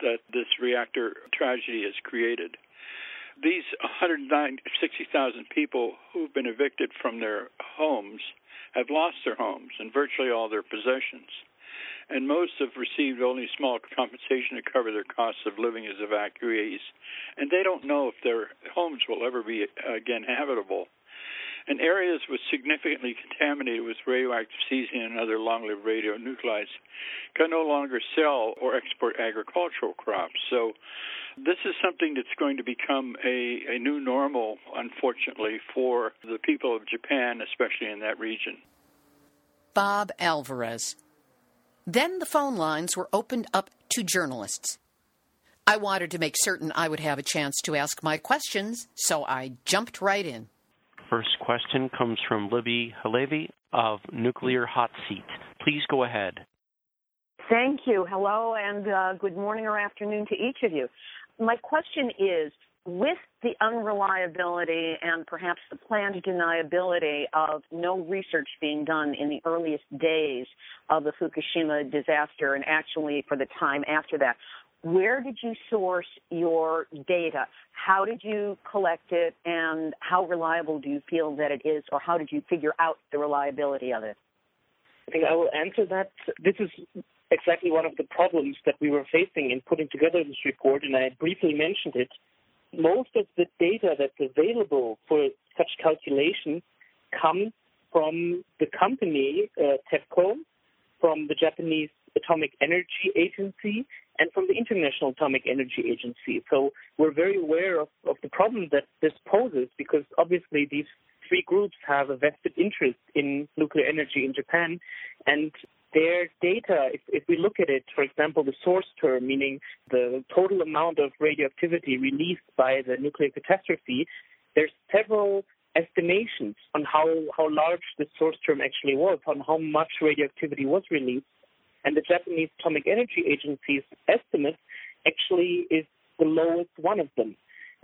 that this reactor tragedy has created. These one hundred sixty thousand people who've been evicted from their homes have lost their homes and virtually all their possessions, and most have received only small compensation to cover their costs of living as evacuees, and they don't know if their homes will ever be again habitable. And areas were significantly contaminated with radioactive cesium and other long-lived radionuclides can no longer sell or export agricultural crops. So this is something that's going to become a, a new normal, unfortunately, for the people of Japan, especially in that region. Bob Alvarez. Then the phone lines were opened up to journalists. I wanted to make certain I would have a chance to ask my questions, so I jumped right in. First question comes from Libbe HaLevy of Nuclear Hot Seat. Please go ahead. Thank you. Hello, and uh, good morning or afternoon to each of you. My question is, with the unreliability and perhaps the planned deniability of no research being done in the earliest days of the Fukushima disaster and actually for the time after that, where did you source your data? How did you collect it, and how reliable do you feel that it is, or how did you figure out the reliability of it? I think I will answer that. This is exactly one of the problems that we were facing in putting together this report, and I briefly mentioned it. Most of the data that's available for such calculation comes from the company, uh, TEPCO, from the Japanese Atomic Energy Agency, and from the International Atomic Energy Agency. So we're very aware of, of the problem that this poses, because obviously these three groups have a vested interest in nuclear energy in Japan, and their data, if, if we look at it, for example, the source term, meaning the total amount of radioactivity released by the nuclear catastrophe, there's several estimations on how, how large the source term actually was, on how much radioactivity was released. And the Japanese Atomic Energy Agency's estimate actually is the lowest one of them.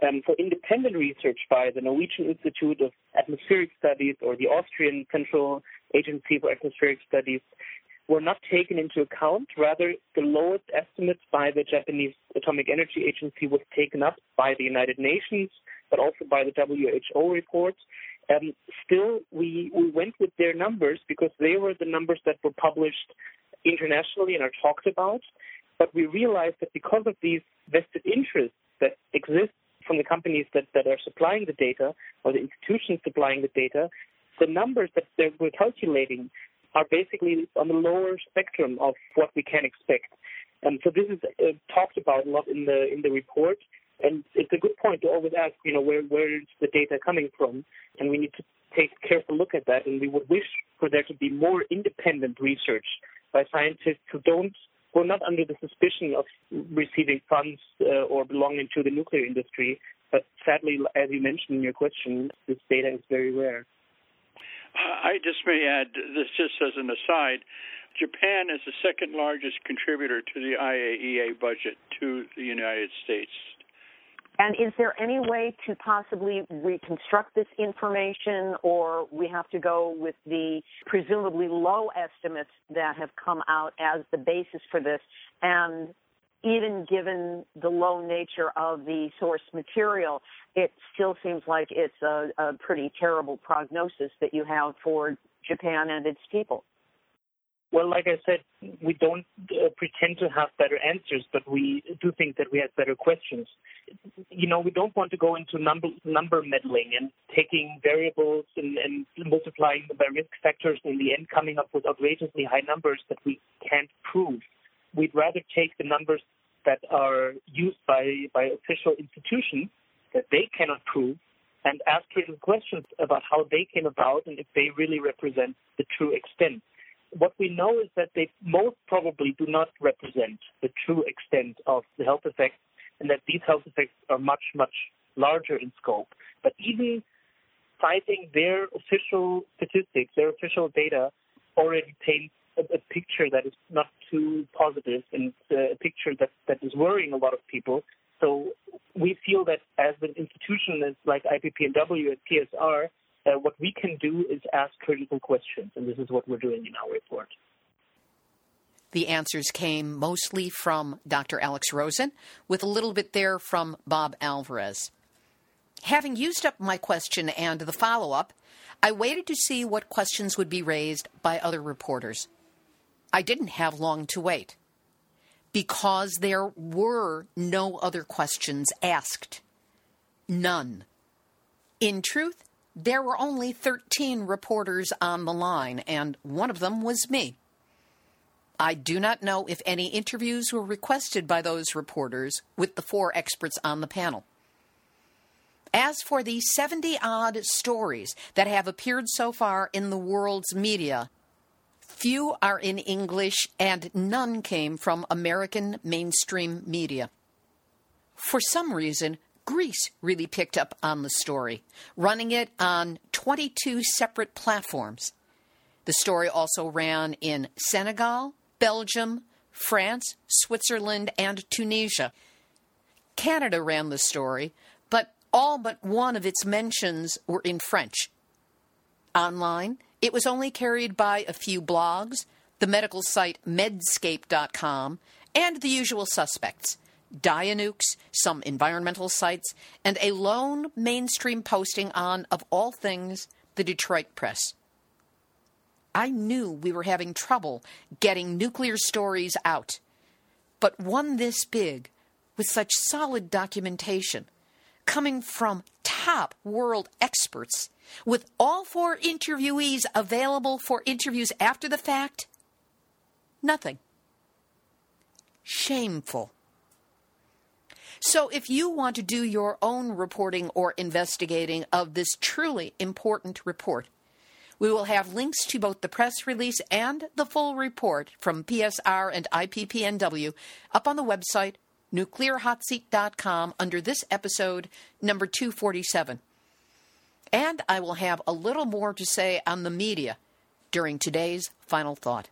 Um, so independent research by the Norwegian Institute of Atmospheric Studies or the Austrian Central Agency for Atmospheric Studies were not taken into account. Rather, the lowest estimate by the Japanese Atomic Energy Agency was taken up by the United Nations, but also by the W H O report. Um, still, we, we went with their numbers because they were the numbers that were published internationally and are talked about. But we realized that because of these vested interests that exist from the companies that, that are supplying the data or the institutions supplying the data, the numbers that we're calculating are basically on the lower spectrum of what we can expect. And so this is uh, talked about a lot in the in the report. And it's a good point to always ask, you know, where where is the data coming from? And we need to take a careful look at that. And we would wish for there to be more independent research by scientists who don't, who are not under the suspicion of receiving funds uh, or belonging to the nuclear industry. But sadly, as you mentioned in your question, this data is very rare. I just may add, this just as an aside, Japan is the second largest contributor to the I A E A budget to the United States. And is there any way to possibly reconstruct this information, or we have to go with the presumably low estimates that have come out as the basis for this? And even given the low nature of the source material, it still seems like it's a, a pretty terrible prognosis that you have for Japan and its people. Well, like I said, we don't uh, pretend to have better answers, but we do think that we have better questions. You know, we don't want to go into number, number meddling and taking variables and, and multiplying them by risk factors and in the end coming up with outrageously high numbers that we can't prove. We'd rather take the numbers that are used by, by official institutions that they cannot prove and ask critical questions about how they came about and if they really represent the true extent. What we know is that they most probably do not represent the true extent of the health effects, and that these health effects are much, much larger in scope. But even citing their official statistics, their official data, already paints a, a picture that is not too positive and uh, a picture that, that is worrying a lot of people. So we feel that as an institution as like I P P N W and P S R, Uh, what we can do is ask critical questions, and this is what we're doing in our report. The answers came mostly from Doctor Alex Rosen, with a little bit there from Bob Alvarez. Having used up my question and the follow-up, I waited to see what questions would be raised by other reporters. I didn't have long to wait, because there were no other questions asked. None. In truth, there were only thirteen reporters on the line, and one of them was me. I do not know if any interviews were requested by those reporters with the four experts on the panel. As for the seventy-odd stories that have appeared so far in the world's media, few are in English and none came from American mainstream media. For some reason, Greece really picked up on the story, running it on twenty-two separate platforms. The story also ran in Senegal, Belgium, France, Switzerland, and Tunisia. Canada ran the story, but all but one of its mentions were in French. Online, it was only carried by a few blogs, the medical site medscape dot com, and the usual suspects. Dianukes, some environmental sites, and a lone mainstream posting on, of all things, the Detroit Press. I knew we were having trouble getting nuclear stories out. But one this big, with such solid documentation, coming from top world experts, with all four interviewees available for interviews after the fact, nothing. Shameful. So if you want to do your own reporting or investigating of this truly important report, we will have links to both the press release and the full report from P S R and I P P N W up on the website nuclear hot seat dot com under this episode, number two forty-seven. And I will have a little more to say on the media during today's final thought.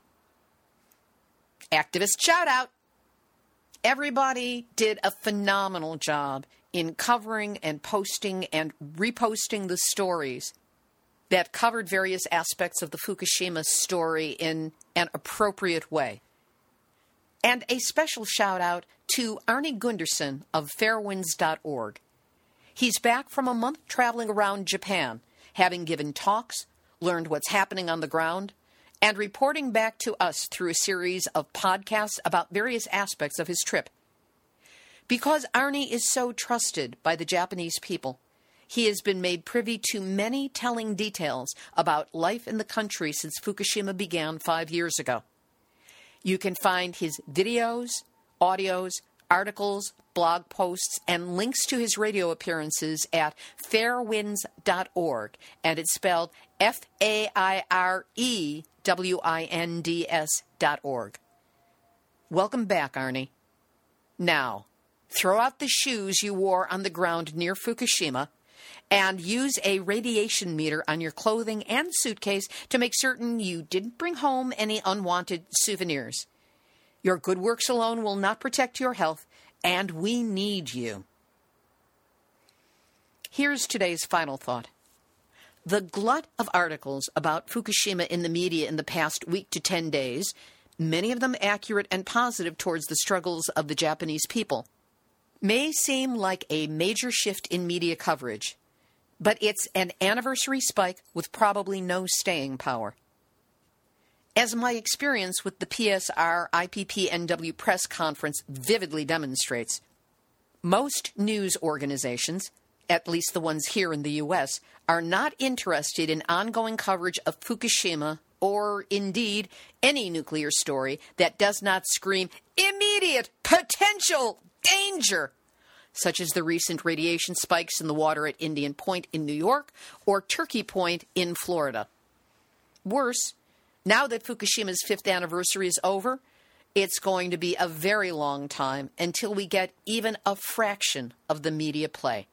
Activist shout out. Everybody did a phenomenal job in covering and posting and reposting the stories that covered various aspects of the Fukushima story in an appropriate way. And a special shout-out to Arnie Gunderson of fair winds dot org. He's back from a month traveling around Japan, having given talks, learned what's happening on the ground, and reporting back to us through a series of podcasts about various aspects of his trip. Because Arnie is so trusted by the Japanese people, he has been made privy to many telling details about life in the country since Fukushima began five years ago. You can find his videos, audios, articles, blog posts, and links to his radio appearances at fair winds dot org, and it's spelled F A I R E W I N D S dot org. Welcome back, Arnie. Now, throw out the shoes you wore on the ground near Fukushima, and use a radiation meter on your clothing and suitcase to make certain you didn't bring home any unwanted souvenirs. Your good works alone will not protect your health, and we need you. Here's today's final thought. The glut of articles about Fukushima in the media in the past week to ten days, many of them accurate and positive towards the struggles of the Japanese people, may seem like a major shift in media coverage, but it's an anniversary spike with probably no staying power. As my experience with the P S R I P P N W press conference vividly demonstrates, most news organizations, at least the ones here in the U S, are not interested in ongoing coverage of Fukushima or, indeed, any nuclear story that does not scream immediate potential danger, such as the recent radiation spikes in the water at Indian Point in New York or Turkey Point in Florida. Worse, now that Fukushima's fifth anniversary is over, it's going to be a very long time until we get even a fraction of the media play.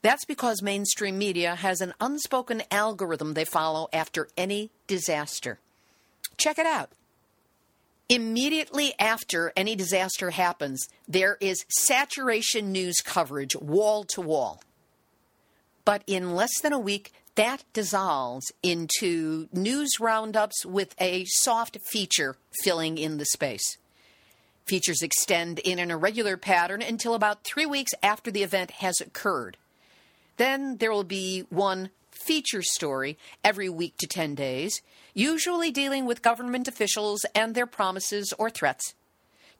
That's because mainstream media has an unspoken algorithm they follow after any disaster. Check it out. Immediately after any disaster happens, there is saturation news coverage wall to wall. But in less than a week, that dissolves into news roundups with a soft feature filling in the space. Features extend in an irregular pattern until about three weeks after the event has occurred. Then there will be one feature story every week to ten days, usually dealing with government officials and their promises or threats,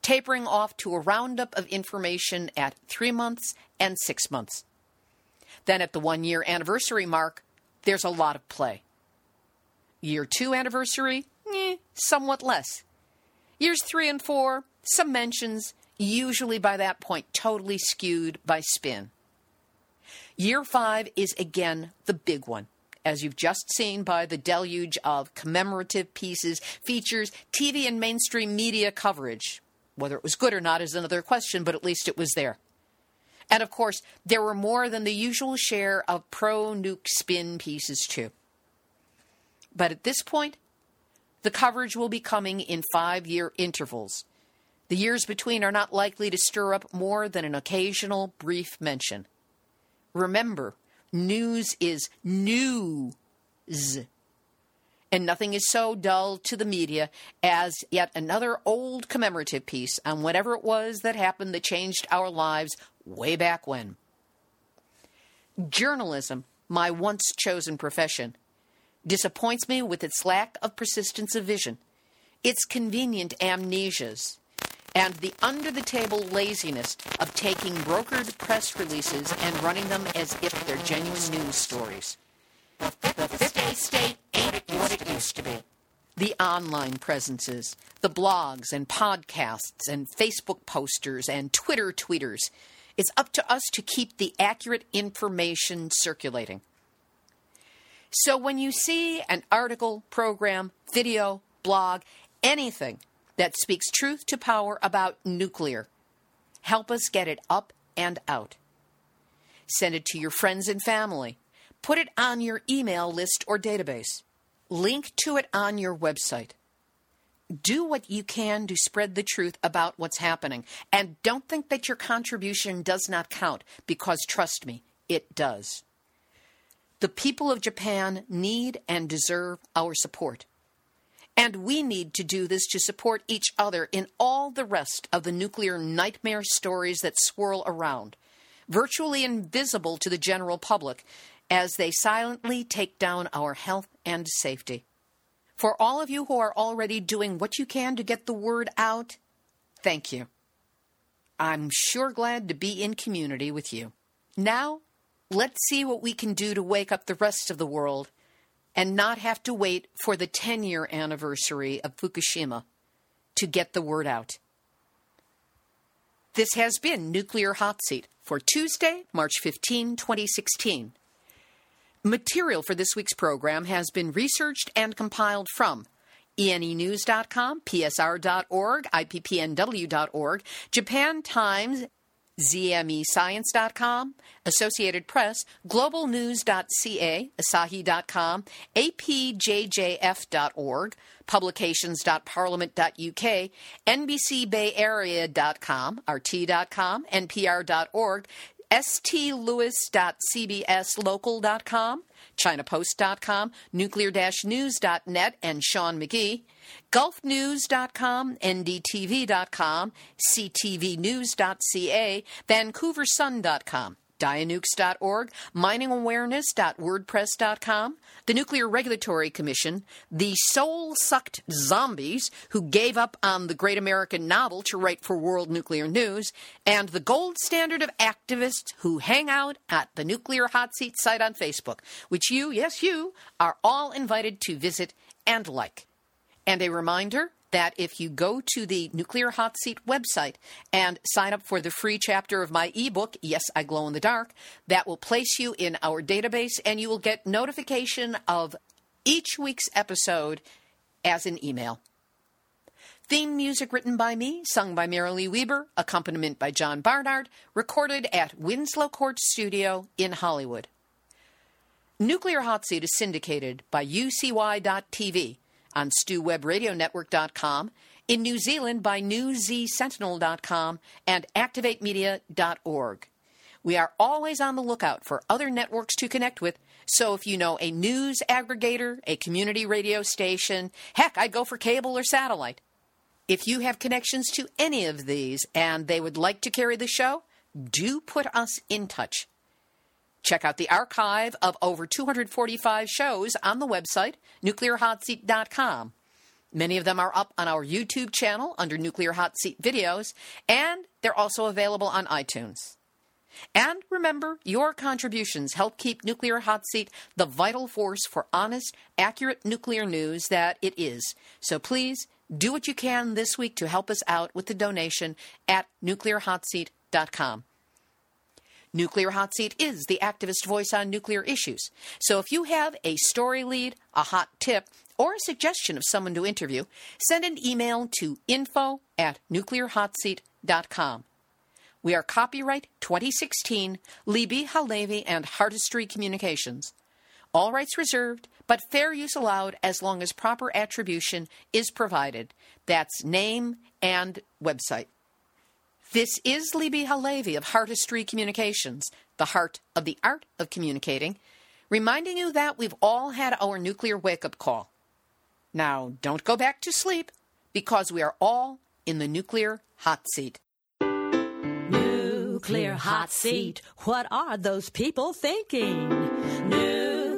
tapering off to a roundup of information at three months and six months. Then at the one-year anniversary mark, there's a lot of play. Year two anniversary, eh, somewhat less. Years three and four, some mentions, usually by that point totally skewed by spin. Year five is again the big one, as you've just seen by the deluge of commemorative pieces, features, T V and mainstream media coverage. Whether it was good or not is another question, but at least it was there. And of course, there were more than the usual share of pro-nuke spin pieces too. But at this point, the coverage will be coming in five-year intervals. The years between are not likely to stir up more than an occasional brief mention. Remember, news is news, and nothing is so dull to the media as yet another old commemorative piece on whatever it was that happened that changed our lives way back when. Journalism, my once chosen profession, disappoints me with its lack of persistence of vision, its convenient amnesias, and the under-the-table laziness of taking brokered press releases and running them as if they're genuine news stories. The fifty state ain't what it used to be. The online presences, the blogs and podcasts and Facebook posters and Twitter tweeters. It's up to us to keep the accurate information circulating. So when you see an article, program, video, blog, anything that speaks truth to power about nuclear, help us get it up and out. Send it to your friends and family. Put it on your email list or database. Link to it on your website. Do what you can to spread the truth about what's happening. And don't think that your contribution does not count, because trust me, it does. The people of Japan need and deserve our support. And we need to do this to support each other in all the rest of the nuclear nightmare stories that swirl around, virtually invisible to the general public, as they silently take down our health and safety. For all of you who are already doing what you can to get the word out, thank you. I'm sure glad to be in community with you. Now, let's see what we can do to wake up the rest of the world and not have to wait for the ten-year anniversary of Fukushima to get the word out. This has been Nuclear Hot Seat for Tuesday, March fifteenth, twenty sixteen. Material for this week's program has been researched and compiled from E N E news dot com, P S R dot org, I P P N W dot org, Japan Times, Z M E science dot com, Associated Press, global news dot c a, asahi dot com, A P J J F dot org, publications dot parliament dot u k, N B C bay area dot com, R T dot com, N P R dot org, S T lewis dot c b s local dot com, china post dot com, nuclear dash news dot net, and Sean McGee, gulf news dot com, N D T V dot com, C T V news dot c a, Vancouver Sun dot com, dianukes dot org, mining awareness dot wordpress dot com, the Nuclear Regulatory Commission, the soul-sucked zombies who gave up on the great American novel to write for World Nuclear News, and the gold standard of activists who hang out at the Nuclear Hot Seat site on Facebook, which you, yes you, are all invited to visit and like. And a reminder that if you go to the Nuclear Hot Seat website and sign up for the free chapter of my ebook, Yes, I Glow in the Dark, that will place you in our database, and you will get notification of each week's episode as an email. Theme music written by me, sung by Marilee Weber, accompaniment by John Barnard, recorded at Winslow Court Studio in Hollywood. Nuclear Hot Seat is syndicated by U C Y dot T V, on stew web radio network dot com, in New Zealand by new z sentinel dot com, and activate media dot org. We are always on the lookout for other networks to connect with, so if you know a news aggregator, a community radio station, heck, I'd go for cable or satellite. If you have connections to any of these and they would like to carry the show, do put us in touch. Check out the archive of over two hundred forty-five shows on the website, nuclear hot seat dot com. Many of them are up on our YouTube channel under Nuclear Hot Seat Videos, and they're also available on iTunes. And remember, your contributions help keep Nuclear Hot Seat the vital force for honest, accurate nuclear news that it is. So please do what you can this week to help us out with the donation at nuclear hot seat dot com. Nuclear Hot Seat is the activist voice on nuclear issues. So if you have a story lead, a hot tip, or a suggestion of someone to interview, send an email to info at nuclear hot seat dot com. We are copyright twenty sixteen, Libbe HaLevy and Heartistry Communications. All rights reserved, but fair use allowed as long as proper attribution is provided. That's name and website. This is Libbe HaLevy of Heartistry Communications, the heart of the art of communicating, reminding you that we've all had our nuclear wake-up call. Now, don't go back to sleep, because we are all in the Nuclear Hot Seat. Nuclear Hot Seat. What are those people thinking? Nuclear